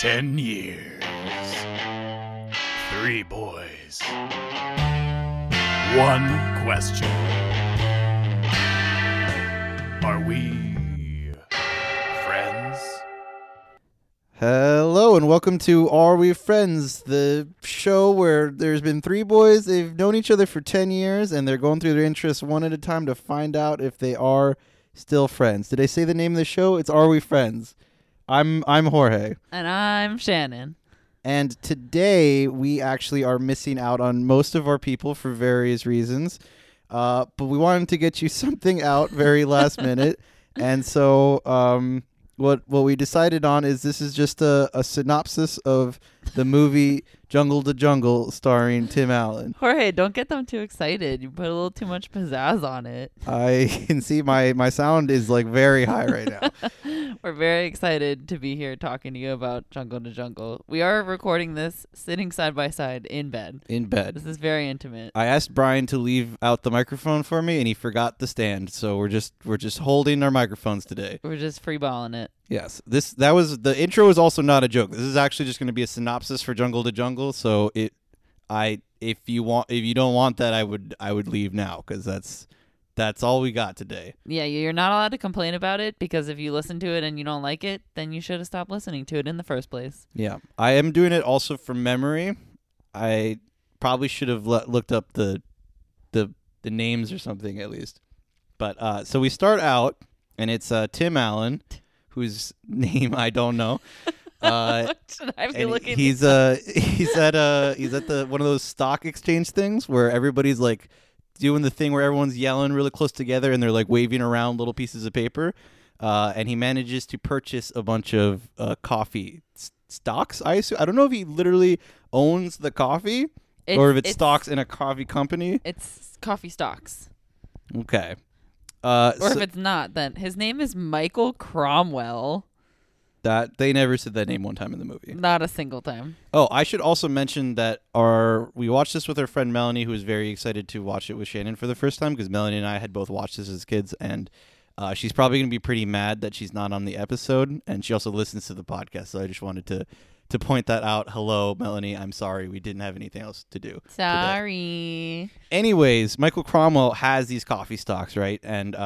10 years. 3 boys. 1 question. Are we friends? Hello and welcome to Are We Friends, the show where there's been 3 boys, they've known each other for 10 years, and they're going through their interests one at a time to find out if they are still friends. Did I say the name of the show? It's Are We Friends? I'm Jorge. And I'm Shannon. And today we actually are missing out on most of our people for various reasons. But we wanted to get you something out very last minute. And so what we decided on is this is just a synopsis of the movie Jungle to Jungle starring Tim Allen. Jorge, don't get them too excited. You put a little too much pizzazz on it. I can see my sound is like very high right now. We're very excited to be here talking to you about Jungle to Jungle. We are recording this sitting side by side in bed. This is very intimate. I asked Brian to leave out the microphone for me and he forgot the stand. So we're just holding our microphones today. We're just freeballing it. Yes. The intro is also not a joke. This is actually just going to be a synopsis for Jungle to Jungle. So if you don't want that, I would leave now because that's all we got today. Yeah, you're not allowed to complain about it because if you listen to it and you don't like it, then you should have stopped listening to it in the first place. Yeah. I am doing it also from memory. I probably should have looked up the names or something at least. But so we start out and it's Tim Allen, whose name I don't know. He's at the one of those stock exchange things where everybody's like doing the thing where everyone's yelling really close together and they're like waving around little pieces of paper. And he manages to purchase a bunch of coffee stocks. I assume. I don't know if he literally owns the coffee or if it's stocks in a coffee company. It's coffee stocks. Okay. If it's not, then his name is Michael Cromwell. That they never said that name one time in the movie. Not a single time. Oh, I should also mention that we watched this with our friend Melanie, who was very excited to watch it with Shannon for the first time because Melanie and I had both watched this as kids, and she's probably going to be pretty mad that she's not on the episode, and she also listens to the podcast, so I just wanted to point that out. Hello, Melanie. I'm sorry. We didn't have anything else to do. Sorry. Today. Anyways, Michael Cromwell has these coffee stocks, right? And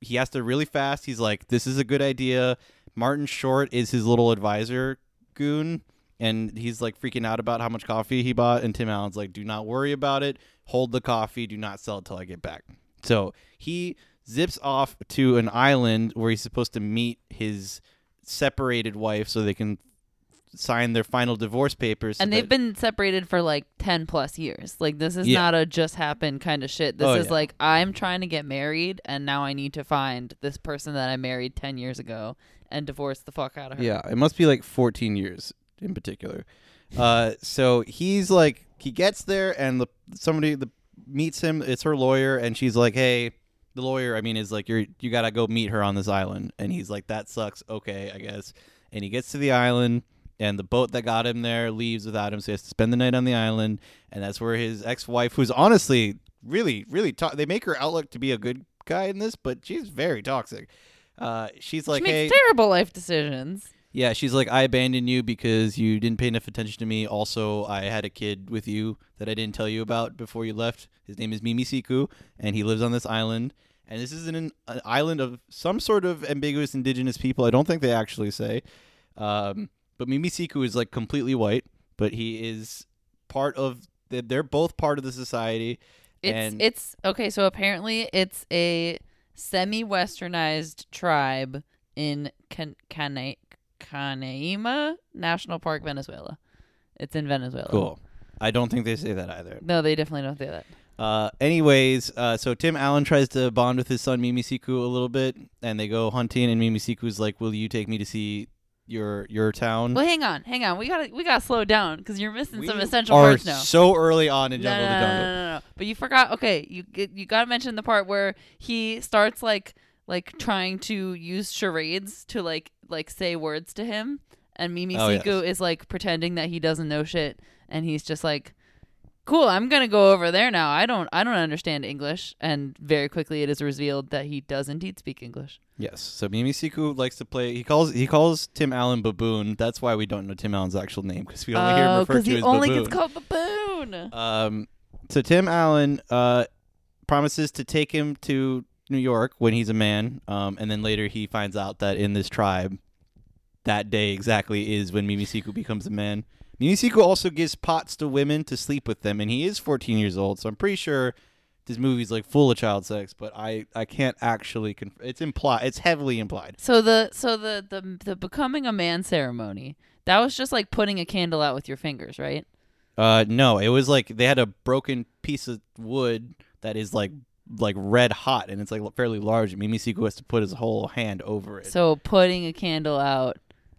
he has to really fast. He's like, this is a good idea. Martin Short is his little advisor goon. And he's like freaking out about how much coffee he bought. And Tim Allen's like, do not worry about it. Hold the coffee. Do not sell it till I get back. So he zips off to an island where he's supposed to meet his separated wife so they can sign their final divorce papers. And they've been separated for like 10 plus years. Like this is not a just happened kind of shit. This is like I'm trying to get married and now I need to find this person that I married 10 years ago and divorce the fuck out of her. Yeah, it must be like 14 years in particular. So he's like he gets there and somebody meets him. It's her lawyer and she's like, hey, the lawyer is like you got to go meet her on this island. And he's like, that sucks. Okay, I guess. And he gets to the island. And the boat that got him there leaves without him, so he has to spend the night on the island. And that's where his ex-wife, who's honestly really, really toxic, they make her out look to be a good guy in this, but she's very toxic. She's like, she makes terrible life decisions. Yeah, she's like, I abandoned you because you didn't pay enough attention to me. Also, I had a kid with you that I didn't tell you about before you left. His name is Mimi-Siku, and he lives on this island. And this is an island of some sort of ambiguous indigenous people. I don't think they actually say. But Mimi-Siku is like completely white, but he is part of. They're both part of the society. It's okay. So apparently, it's a semi-westernized tribe in Canaima National Park, Venezuela. It's in Venezuela. Cool. I don't think they say that either. No, they definitely don't say that. So Tim Allen tries to bond with his son Mimi-Siku a little bit, and they go hunting. And Mimi-Siku's like, "Will you take me to see your town?" Well, hang on. We gotta slow down because you're missing some essential parts now. So early on in Jungle to Jungle. No. But you forgot. Okay, you gotta mention the part where he starts like trying to use charades to like say words to him, and Mimi-Siku is like pretending that he doesn't know shit, and he's just like, cool, I'm going to go over there now. I don't understand English. And very quickly it is revealed that he does indeed speak English. Yes. So Mimi-Siku likes to play. He calls Tim Allen Baboon. That's why we don't know Tim Allen's actual name, because we only hear him referred to as Baboon. Oh, because he only gets called Baboon. So Tim Allen promises to take him to New York when he's a man, and then later he finds out that in this tribe, that day exactly is when Mimi-Siku becomes a man. Mimi-Siku also gives pots to women to sleep with them, and he is 14 years old, so I'm pretty sure this movie's like full of child sex, but I can't actually it's implied. It's heavily implied. So the becoming a man ceremony, that was just like putting a candle out with your fingers, right? No, it was like they had a broken piece of wood that is like red hot, and it's like fairly large. Mimi-Siku has to put his whole hand over it. So putting a candle out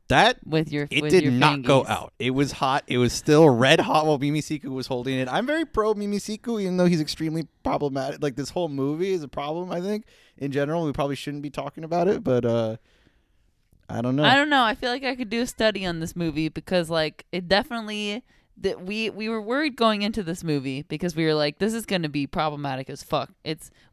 that with your it with did your not fingies. Go out. It was hot. It was still red hot while Mimi-Siku was holding it. I'm very pro Mimi-Siku, even though he's extremely problematic. Like this whole movie is a problem. I think in general we probably shouldn't be talking about it, but I don't know. I feel like I could do a study on this movie, because like it definitely. That we were worried going into this movie, because we were like, this is going to be problematic as fuck.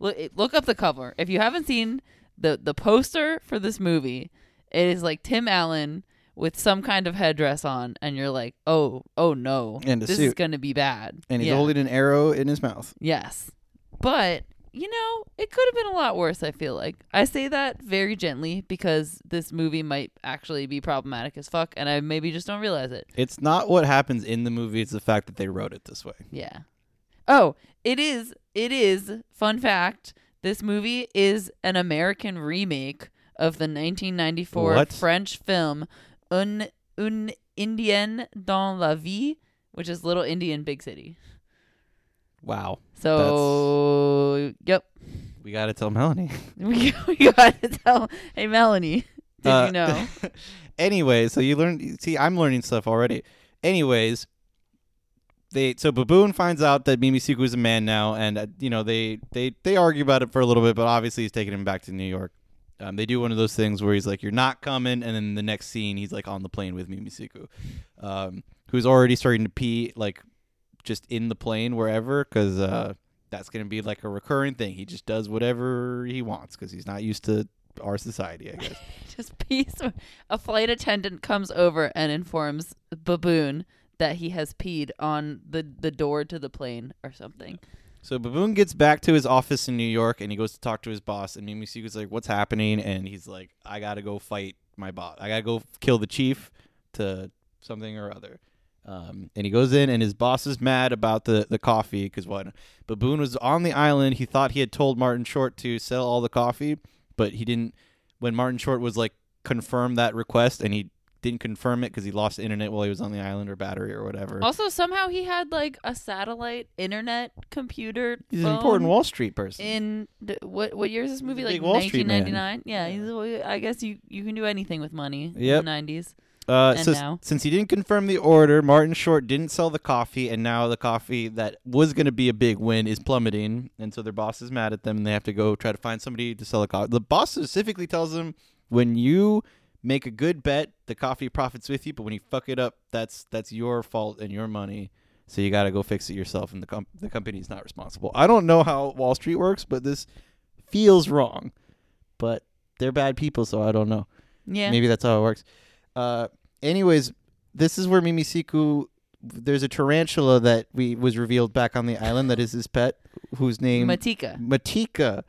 Look up the cover. If you haven't seen the poster for this movie, it is like Tim Allen with some kind of headdress on, and you're like, oh no, and this suit is going to be bad. And he's holding an arrow in his mouth. Yes. But, you know, it could have been a lot worse, I feel like. I say that very gently because this movie might actually be problematic as fuck, and I maybe just don't realize it. It's not what happens in the movie. It's the fact that they wrote it this way. Yeah. Oh, it is. Fun fact. This movie is an American remake of the 1994 French film Un Indien dans la Vie, which is Little Indian, Big City. Wow. So, yep. We got to tell Melanie. we got to tell. Hey, Melanie, did you know? Anyway, so you learned. See, I'm learning stuff already. Anyways, so Baboon finds out that Mimi-Siku is a man now, and, they argue about it for a little bit, but obviously he's taking him back to New York. They do one of those things where he's like, you're not coming, and then the next scene, he's like on the plane with Mimi-Siku, who's already starting to pee, like, just in the plane wherever, because that's going to be like a recurring thing. He just does whatever he wants because he's not used to our society, I guess. Just pees. A flight attendant comes over and informs Baboon that he has peed on the door to the plane or something. So Baboon gets back to his office in New York, and he goes to talk to his boss, and Mimi-Siku's like, what's happening? And he's like, I got to go fight my boss. I got to go kill the chief to something or other. And he goes in, and his boss is mad about the coffee, because when Baboon was on the island, he thought he had told Martin Short to sell all the coffee, but he didn't. When Martin Short was like, confirm that request, and he didn't confirm it because he lost internet while he was on the island, or battery or whatever. Also, somehow he had like a satellite internet computer. He's an important Wall Street person. In what year is this movie? Like 1999. Yeah, I guess you can do anything with money in the 90s. Since he didn't confirm the order, Martin Short didn't sell the coffee, and now the coffee that was going to be a big win is plummeting, and so their boss is mad at them, and they have to go try to find somebody to sell the coffee. The boss specifically tells them, when you make a good bet, the coffee profits with you, but when you fuck it up, that's your fault and your money, so you got to go fix it yourself, and the company's not responsible. I don't know how Wall Street works, but this feels wrong, but they're bad people, so I don't know. Yeah. Maybe that's how it works. Anyways, this is where Mimi-Siku, there's a tarantula that was revealed back on the island that is his pet, whose name... Matika.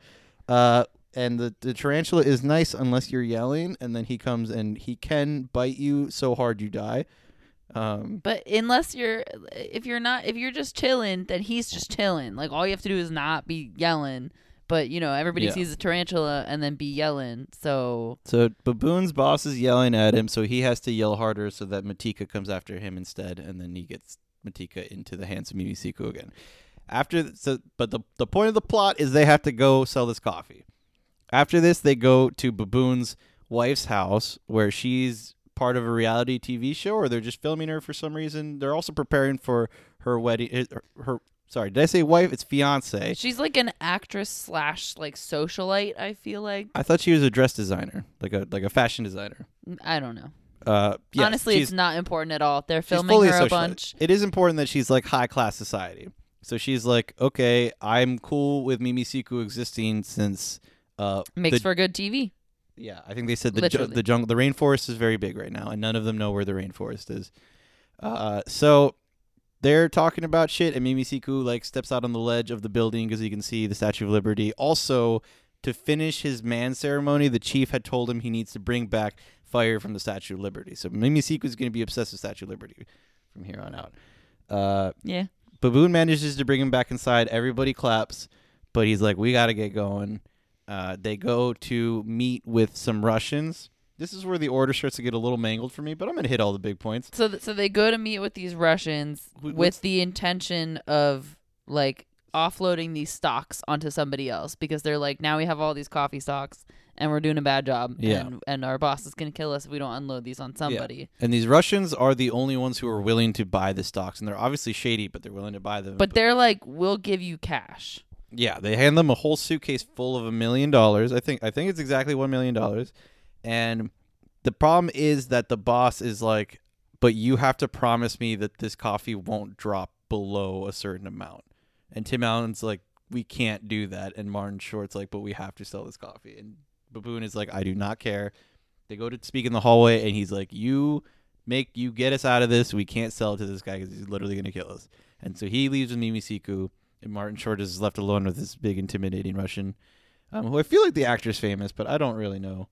And the tarantula is nice unless you're yelling, and then he comes and he can bite you so hard you die. But unless if you're just chilling, then he's just chilling. Like, all you have to do is not be yelling. But, everybody sees a tarantula and then be yelling, so... So Baboon's boss is yelling at him, so he has to yell harder so that Matika comes after him instead, and then he gets Matika into the hands of Mimi-Siku again. But the point of the plot is they have to go sell this coffee. After this, they go to Baboon's wife's house, where she's part of a reality TV show, or they're just filming her for some reason. They're also preparing for her wedding... Sorry, did I say wife? It's fiance. She's like an actress / like socialite, I feel like. I thought she was a dress designer, like a fashion designer. I don't know. Yeah, honestly, it's not important at all. They're filming her a bunch. It is important that she's like high class society. So she's like, okay, I'm cool with Mimi-Siku existing since makes for good TV. Yeah, I think they said the jungle, the rainforest is very big right now, and none of them know where the rainforest is. So they're talking about shit, and Mimi-Siku like steps out on the ledge of the building because you can see the Statue of Liberty. Also, to finish his man ceremony, the chief had told him he needs to bring back fire from the Statue of Liberty. So Mimi-Siku is going to be obsessed with Statue of Liberty from here on out. Yeah. Baboon manages to bring him back inside. Everybody claps, but he's like, "We got to get going." They go to meet with some Russians. This is where the order starts to get a little mangled for me, but I'm going to hit all the big points. So so they go to meet with these Russians with the intention of like offloading these stocks onto somebody else, because they're like, now we have all these coffee stocks and we're doing a bad job, and our boss is going to kill us if we don't unload these on somebody. Yeah. And these Russians are the only ones who are willing to buy the stocks, and they're obviously shady, but they're willing to buy them. But they're like, we'll give you cash. Yeah, they hand them a whole suitcase full of $1 million. I think it's exactly $1 million. And the problem is that the boss is like, but you have to promise me that this coffee won't drop below a certain amount. And Tim Allen's like, we can't do that. And Martin Short's like, but we have to sell this coffee. And Baboon is like, I do not care. They go to speak in the hallway, and he's like, you get us out of this. We can't sell it to this guy because he's literally going to kill us. And so he leaves with Mimi-Siku, and Martin Short is left alone with this big, intimidating Russian, who I feel like the actor's famous, but I don't really know.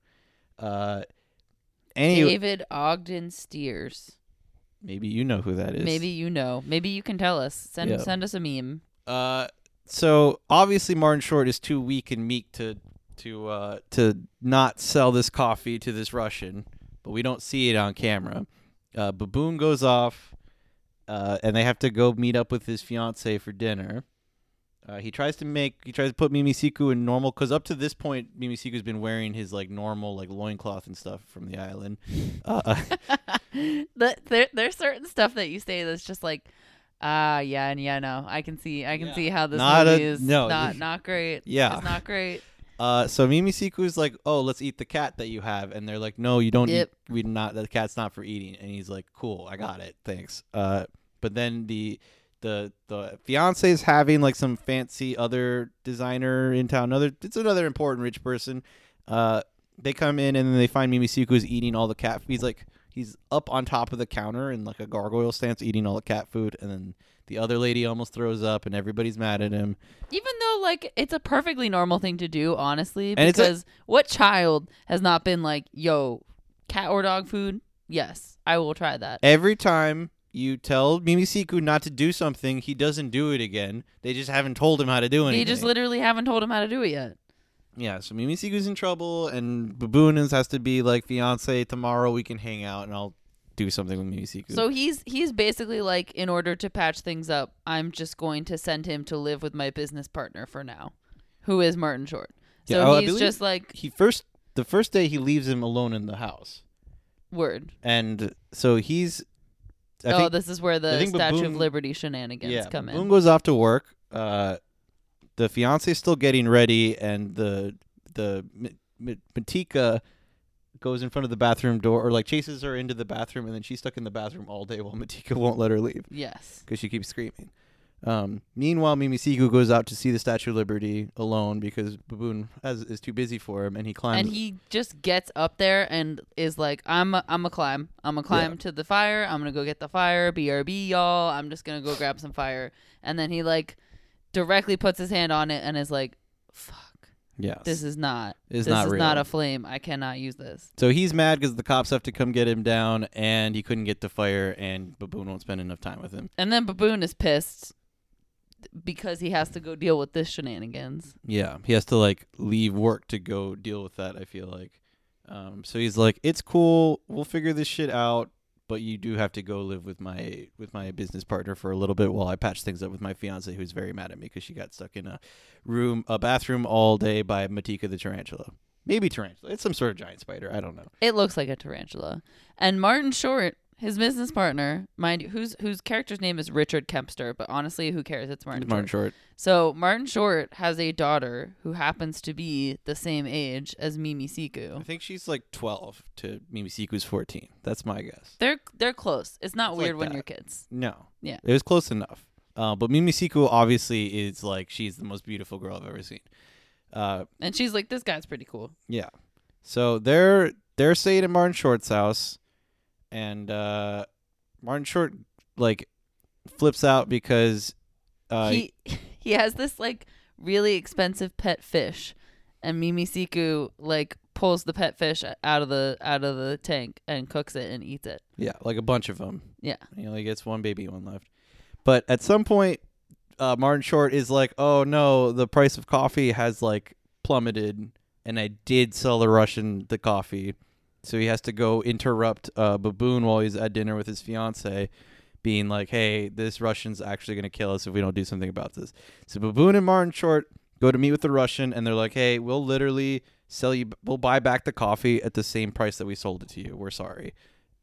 David Ogden Stiers. Maybe you know who that is. Maybe you know. Maybe you can tell us. Send us a meme. So obviously Martin Short is too weak and meek to not sell this coffee to this Russian, but we don't see it on camera. Baboon goes off, and they have to go meet up with his fiance for dinner. He tries to put Mimi-Siku in normal, because up to this point, Mimi-Siku's been wearing his like normal like loincloth and stuff from the island. There's certain stuff that you say that's just like, I can see how this movie is not great. Yeah, it's not great. So Mimi-Siku's like, oh, let's eat the cat that you have, and they're like, no, you don't. Yep. The cat's not for eating, and he's like, cool, I got it, thanks. But then the fiance is having like some fancy other designer in town. It's another important rich person. They come in and then they find Mimi-Siku is eating all the cat. He's up on top of the counter in like a gargoyle stance, eating all the cat food. And then the other lady almost throws up, and everybody's mad at him. Even though like it's a perfectly normal thing to do, honestly, because what child has not been like, yo, cat or dog food? Yes, I will try that. Every time you tell Mimi-Siku not to do something, he doesn't do it again. They just haven't told him how to do anything. They just literally haven't told him how to do it yet. Yeah, so Mimi-Siku's in trouble, and Baboon has to be like, fiance, tomorrow we can hang out, and I'll do something with Mimi-Siku. So he's basically like, in order to patch things up, I'm just going to send him to live with my business partner for now, who is Martin Short. So yeah, he's just like... The first day he leaves him alone in the house. Word. And so he's... this is where the Statue of Liberty shenanigans come in. Baboon goes off to work. The fiance is still getting ready, and the Matika goes in front of the bathroom door, or like chases her into the bathroom, and then she's stuck in the bathroom all day while Matika won't let her leave. Yes, because she keeps screaming. Meanwhile, Mimi-Siku goes out to see the Statue of Liberty alone because Baboon is too busy for him, and he climbs. And he just gets up there and is like, I'm a climb to the fire. I'm going to go get the fire. BRB, y'all. I'm just going to go grab some fire. And then he like directly puts his hand on it and is like, fuck. Yes. This is not a flame. I cannot use this. So he's mad because the cops have to come get him down, and he couldn't get the fire, and Baboon won't spend enough time with him. And then Baboon is pissed because he has to go deal with this shenanigans. Yeah, he has to like leave work to go deal with that, I feel like. So he's like, it's cool, we'll figure this shit out, but you do have to go live with my business partner for a little bit while I patch things up with my fiance, who's very mad at me because she got stuck in a bathroom all day by Matika the tarantula. Maybe tarantula. It's some sort of giant spider, I don't know. It looks like a tarantula. And Martin Short His business partner, mind you, whose character's name is Richard Kempster, but honestly, who cares? It's Martin Short. So Martin Short has a daughter who happens to be the same age as Mimi-Siku. I think she's like 12 to Mimi-Siku's 14. That's my guess. They're close. It's not weird when you're kids. No. Yeah. It was close enough. But Mimi-Siku obviously is like, she's the most beautiful girl I've ever seen. And she's like, this guy's pretty cool. Yeah. So they're staying at Martin Short's house. And Martin Short, like, flips out because... He has this, like, really expensive pet fish. And Mimi-Siku, like, pulls the pet fish out of the tank and cooks it and eats it. Yeah, like a bunch of them. Yeah. He only gets one baby one left. But at some point, Martin Short is like, oh, no, the price of coffee has, like, plummeted. And I did sell the Russian the coffee. So he has to go interrupt Baboon while he's at dinner with his fiance, being like, hey, this Russian's actually going to kill us if we don't do something about this. So Baboon and Martin Short go to meet with the Russian, and they're like, hey, we'll literally sell you, we'll buy back the coffee at the same price that we sold it to you. We're sorry.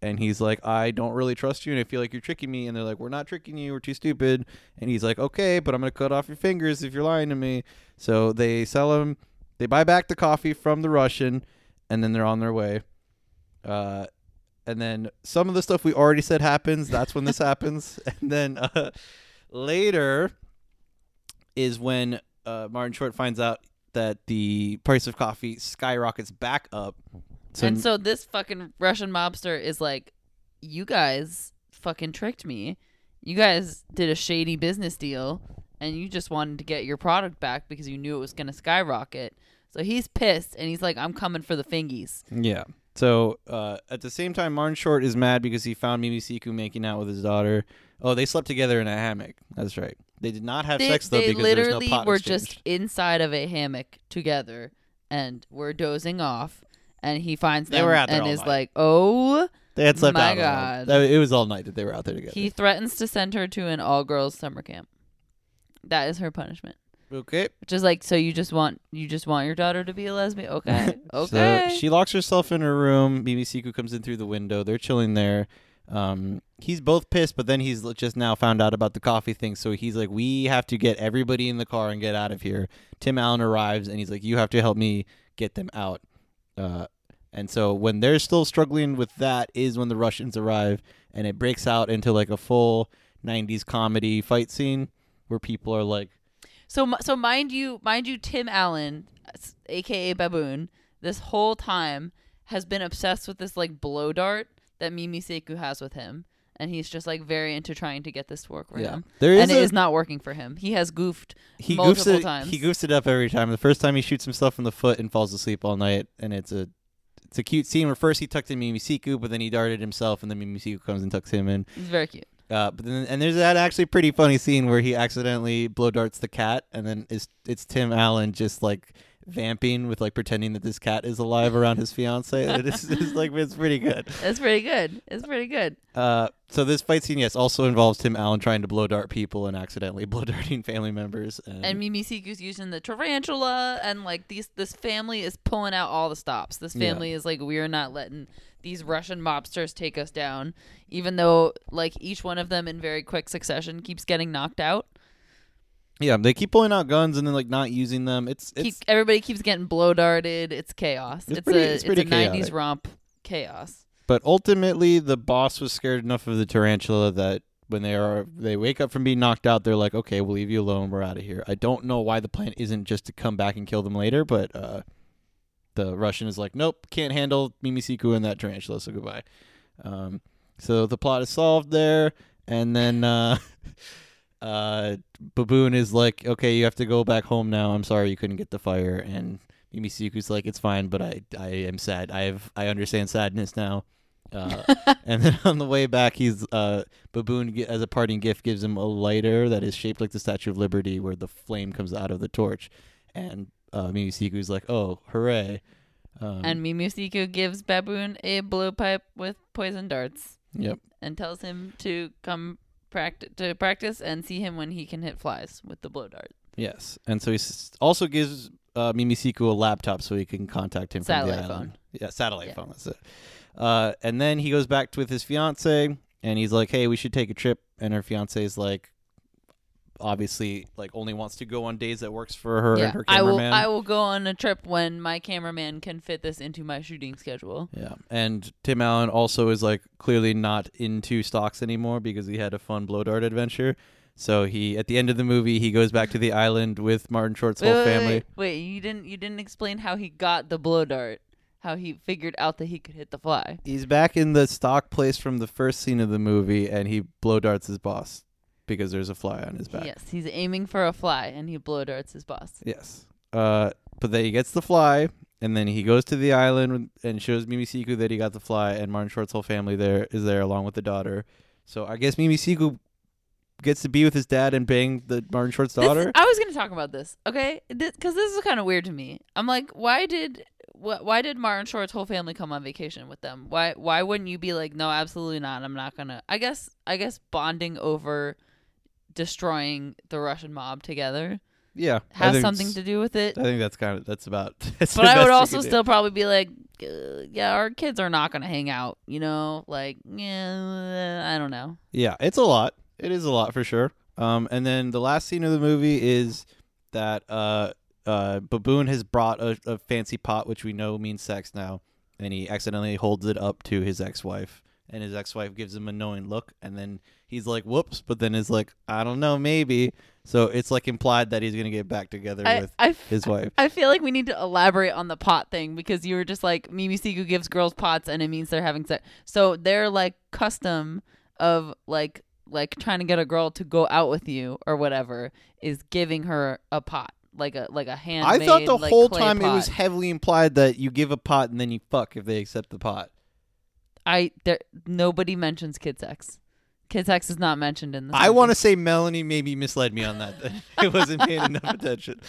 And he's like, I don't really trust you, and I feel like you're tricking me. And they're like, we're not tricking you. We're too stupid. And he's like, okay, but I'm going to cut off your fingers if you're lying to me. So they sell him. They buy back the coffee from the Russian, and then they're on their way. And then some of the stuff we already said happens. That's when this happens. And then later is when Martin Short finds out that the price of coffee skyrockets back up. So this fucking Russian mobster is like, you guys fucking tricked me. You guys did a shady business deal, and you just wanted to get your product back because you knew it was going to skyrocket. So he's pissed, and he's like, I'm coming for the fingies. Yeah. So at the same time, Martin Short is mad because he found Mimi-Siku making out with his daughter. Oh, they slept together in a hammock. That's right. They did not have sex, though, because there's no pot exchange. They literally were just inside of a hammock together and were dozing off. And he finds them and is like, oh, they had slept my God. It was all night that they were out there together. He threatens to send her to an all-girls summer camp. That is her punishment. Okay. Which is like, so you just want your daughter to be a lesbian? Okay. Okay. So she locks herself in her room. Mimi-Siku comes in through the window. They're chilling there. He's both pissed, but then he's just now found out about the coffee thing. So he's like, we have to get everybody in the car and get out of here. Tim Allen arrives, and he's like, you have to help me get them out. And so when they're still struggling with that is when the Russians arrive, and it breaks out into like a full 90s comedy fight scene where people are like, So mind you, Tim Allen, a.k.a. Baboon, this whole time has been obsessed with this, like, blow dart that Mimi-Siku has with him. And he's just, like, very into trying to get this to work for him. It is not working for him. He has goofed multiple times. He goofs it up every time. The first time he shoots himself in the foot and falls asleep all night. And it's a cute scene where first he tucked in Mimi-Siku, but then he darted himself, and then Mimi-Siku comes and tucks him in. It's very cute. But then there's that actually pretty funny scene where he accidentally blow darts the cat, and then it's Tim Allen just like vamping with like pretending that this cat is alive around his fiance. It's pretty good. It's pretty good. So this fight scene, yes, also involves Tim Allen trying to blow dart people and accidentally blow darting family members. And Mimi-Siku's using the tarantula, and like this family is pulling out all the stops. This family is like, we are not letting these Russian mobsters take us down, even though like each one of them in very quick succession keeps getting knocked out. Yeah, they keep pulling out guns and then like not using them. Everybody keeps getting blow darted. It's chaos. It's a 90s romp chaos. But ultimately, the boss was scared enough of the tarantula that when they wake up from being knocked out, they're like, okay, we'll leave you alone. We're out of here. I don't know why the plan isn't just to come back and kill them later, but the Russian is like, nope, can't handle Mimi-Siku and that tarantula, so goodbye. So the plot is solved there, and then... Baboon is like, okay, you have to go back home now. I'm sorry you couldn't get the fire. And Mimi-Siku's like, it's fine, but I am sad. I understand sadness now. And then on the way back, he's Baboon as a parting gift gives him a lighter that is shaped like the Statue of Liberty, where the flame comes out of the torch. And Mimi-Siku's like, oh, hooray! And Mimi-Siku gives Baboon a blowpipe with poison darts. Yep. And tells him to come. Practice and see him when he can hit flies with the blow dart. Yes, and so he also gives Mimi-Siku a laptop so he can contact him from the island. Satellite phone. Yeah, satellite phone. That's it. And then he goes back with his fiance, and he's like, hey, we should take a trip. And her fiance's like, obviously, like, only wants to go on days that works for her and her cameraman. I will go on a trip when my cameraman can fit this into my shooting schedule. Yeah. And Tim Allen also is like clearly not into stocks anymore because he had a fun blow dart adventure. So he, at the end of the movie, he goes back to the island with Martin Short's whole family. Wait, you didn't explain how he got the blow dart. How he figured out that he could hit the fly. He's back in the stock place from the first scene of the movie, and he blow darts his boss because there's a fly on his back. Yes, he's aiming for a fly, and he blow darts his boss. Yes. But then he gets the fly, and then he goes to the island and shows Mimi-Siku that he got the fly, and Martin Short's whole family is there along with the daughter. So I guess Mimi-Siku gets to be with his dad and bang the Martin Short's daughter. I was going to talk about this, okay? Because this is kind of weird to me. I'm like, why did Martin Short's whole family come on vacation with them? Why wouldn't you be like, no, absolutely not. I'm not gonna. I guess bonding over destroying the Russian mob together. Yeah, has something to do with it. I think that's about. That's but I would also still probably be like, yeah, our kids are not gonna hang out. You know, like, yeah, I don't know. Yeah, it's a lot. It is a lot for sure. And then the last scene of the movie is that Baboon has brought a fancy pot, which we know means sex now, and he accidentally holds it up to his ex-wife, and his ex-wife gives him a knowing look, and then he's like, whoops, but then is like, I don't know, maybe. So it's like implied that he's going to get back together with his wife. I feel like we need to elaborate on the pot thing, because you were just like, Mimi-Siku gives girls pots and it means they're having sex. So their like custom of like trying to get a girl to go out with you or whatever is giving her a pot. Like a handmade, I thought the whole time pot. It was heavily implied that you give a pot and then you fuck if they accept the pot. Nobody mentions kid sex. Kid sex is not mentioned in this. I want to say Melanie maybe misled me on that. It wasn't paying enough attention.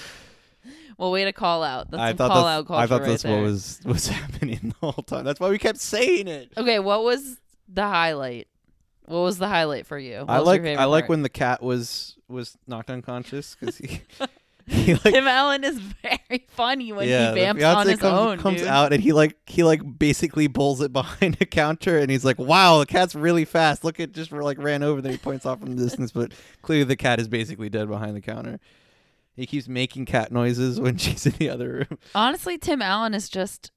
Well, way to call out. I thought that's right what was happening the whole time. That's why we kept saying it. Okay, what was the highlight? What was the highlight for you? I like when the cat was knocked unconscious because he. Tim Allen is very funny when he vamps on his own. Comes dude. Out and he basically bowls it behind a counter, and he's like, "Wow, the cat's really fast. Look, it just ran over there." He points off from the distance, but clearly the cat is basically dead behind the counter. He keeps making cat noises when she's in the other room. Honestly, Tim Allen is just.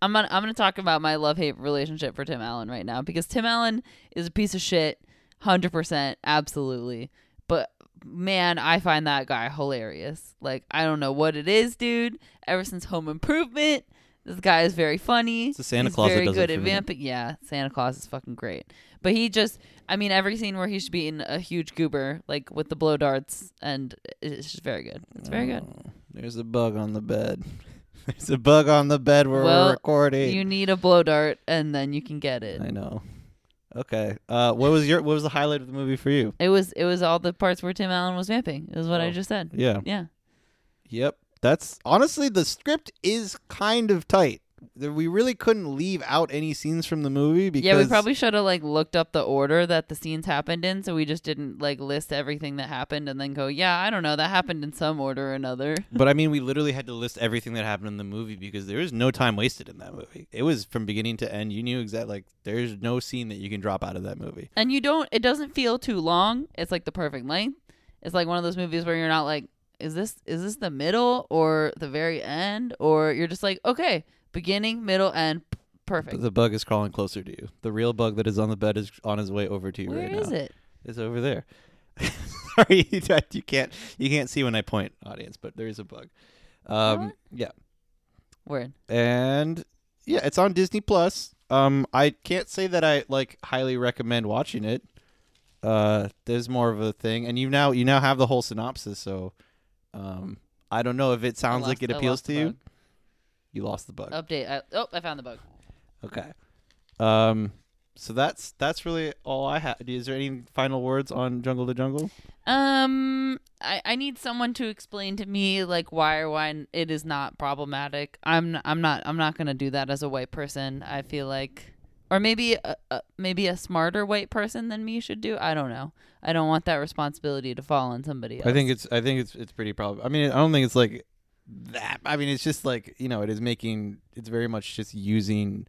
I'm gonna talk about my love-hate relationship for Tim Allen right now, because Tim Allen is a piece of shit, 100%, absolutely, but. Man, I find that guy hilarious. Like, I don't know what it is, dude. Ever since Home Improvement, this guy is very funny. It's the Santa Claus that does it for me. Yeah, Santa Claus is fucking great. But he just, I mean, every scene where he should be in a huge goober, like with the blow darts, and it's just very good. It's very good. There's a bug on the bed. There's a bug on the bed where we're recording. You need a blow dart, and then you can get it. I know. Okay. What was the highlight of the movie for you? It was all the parts where Tim Allen was vamping. It was what I just said. Yeah. Yeah. Yep. That's honestly, the script is kind of tight. We really couldn't leave out any scenes from the movie because we probably should have looked up the order that the scenes happened in, so we just didn't list everything that happened and then go, yeah, I don't know, that happened in some order or another. But I mean, we literally had to list everything that happened in the movie because there was no time wasted in that movie. It was from beginning to end. You knew exactly, there's no scene that you can drop out of that movie. And it doesn't feel too long. It's the perfect length. It's one of those movies where you're not is this the middle or the very end? Or you're just okay, beginning, middle, end, perfect. But the bug is crawling closer to you. The real bug that is on the bed is on his way over to you right now. Where is it? It's over there. Sorry, you can't see when I point, audience, but there is a bug. Yeah. Word. And yeah, it's on Disney Plus. I can't say that I highly recommend watching it. There's more of a thing, and you now have the whole synopsis, so I don't know if it sounds like it appeals to you. You lost the bug. Update. I found the bug. Okay. So that's really all I have. Is there any final words on Jungle to Jungle? I need someone to explain to me why or why it is not problematic. I'm not gonna do that as a white person. I feel like, or maybe a smarter white person than me should do. I don't know. I don't want that responsibility to fall on somebody else. I think it's pretty problematic. I mean, I don't think it's that. I mean, it's just it is making, it's very much just using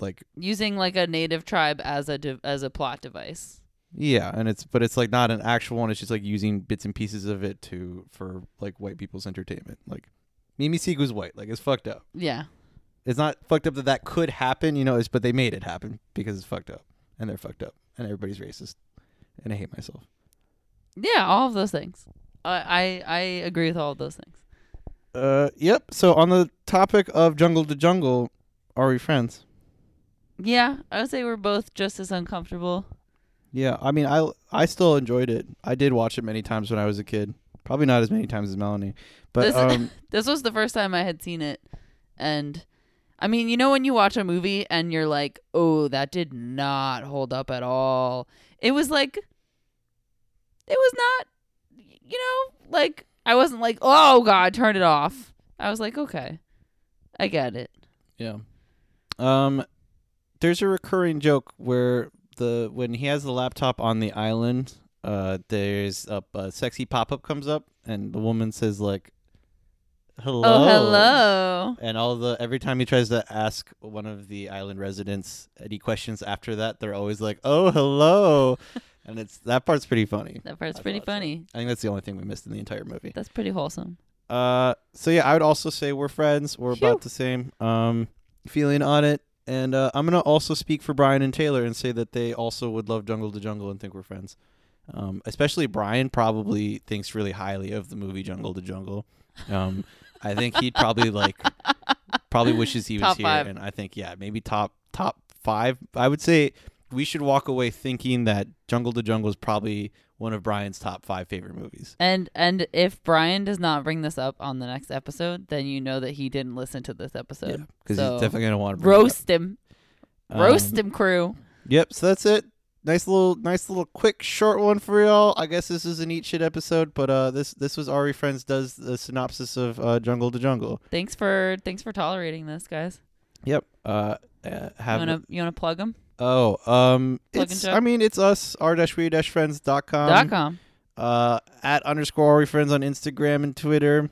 like using like a native tribe as a plot device. Yeah, and it's like not an actual one. It's just like using bits and pieces of it for like white people's entertainment. Like Mimi-Siku's white. Like it's fucked up. Yeah, it's not fucked up that could happen. You know, but they made it happen because it's fucked up and they're fucked up and everybody's racist and I hate myself. Yeah, all of those things. I agree with all of those things. Yep. So on the topic of Jungle to Jungle, are we friends? Yeah, I would say we're both just as uncomfortable. Yeah, I mean, I still enjoyed it. I did watch it many times when I was a kid. Probably not as many times as Melanie. But this was the first time I had seen it. And, I mean, you know when you watch a movie and you're like, oh, that did not hold up at all. It was like, it was not, you know, like, I wasn't like, oh, God, turn it off. I was like, okay, I get it. Yeah. There's a recurring joke where... When he has the laptop on the island, there's a sexy pop-up comes up, and the woman says, like, hello. Oh, hello. And every time he tries to ask one of the island residents any questions after that, they're always like, oh, hello. And that part's pretty funny. That part's pretty funny. I think that's the only thing we missed in the entire movie. That's pretty wholesome. So, yeah, I would also say we're friends. We're about the same feeling on it. And I'm going to also speak for Brian and Taylor and say that they also would love Jungle to Jungle and think we're friends. Especially Brian probably thinks really highly of the movie Jungle to Jungle. I think he probably probably wishes he was top here. Five. And I think, yeah, maybe top five. I would say we should walk away thinking that Jungle to Jungle is probably one of Brian's top five favorite movies. And if Brian does not bring this up on the next episode, then you know that he didn't listen to this episode. Because he's definitely going to want to bring roast him. Roast him, crew. Yep, so that's it. Nice little quick short one for y'all. I guess this is an eat shit episode, but this was Are We Friends does the synopsis of Jungle to Jungle. Thanks for tolerating this, guys. Yep. You want to plug them? Oh, it's us, r-we-friends.com. At _ Are We Friends on Instagram and Twitter.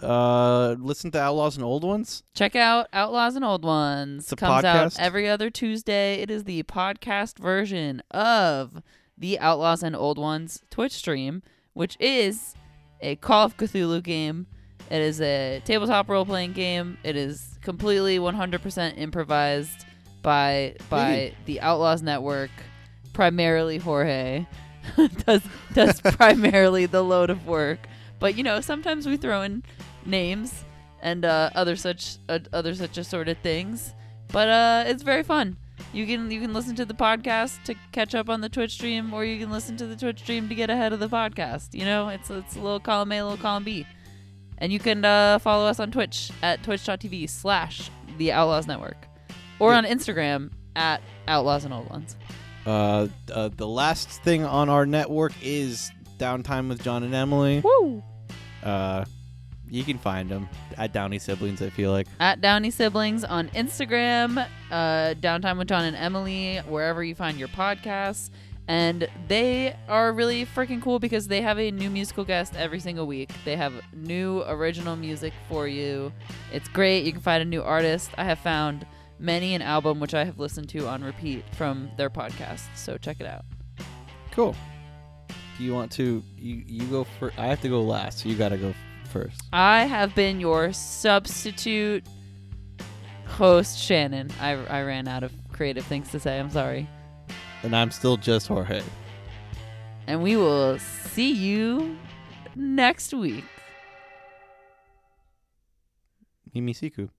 Listen to Outlaws and Old Ones. Check out Outlaws and Old Ones. It's a podcast. Comes out every other Tuesday. It is the podcast version of the Outlaws and Old Ones Twitch stream, which is a Call of Cthulhu game. It is a tabletop role-playing game. It is completely 100% improvised. By the Outlaws Network, primarily Jorge does primarily the load of work, but you know sometimes we throw in names and other such assorted things. But it's very fun. You can listen to the podcast to catch up on the Twitch stream, or you can listen to the Twitch stream to get ahead of the podcast. You know, it's a little column A, a little column B, and you can follow us on Twitch at twitch.tv/the Outlaws Network. Or on Instagram at Outlaws and Old Ones. The last thing on our network is Downtime with John and Emily. Woo! You can find them at Downey Siblings, I feel like. At Downey Siblings on Instagram, Downtime with John and Emily, wherever you find your podcasts. And they are really freaking cool because they have a new musical guest every single week. They have new original music for you. It's great. You can find a new artist. I have found many an album which I have listened to on repeat from their podcast, so check it out. Cool. Do you want to you go first? I have to go last, so you gotta go first. I have been your substitute host, Shannon. I ran out of creative things to say. I'm sorry. And I'm still just Jorge. And we will see you next week. Mimi-Siku.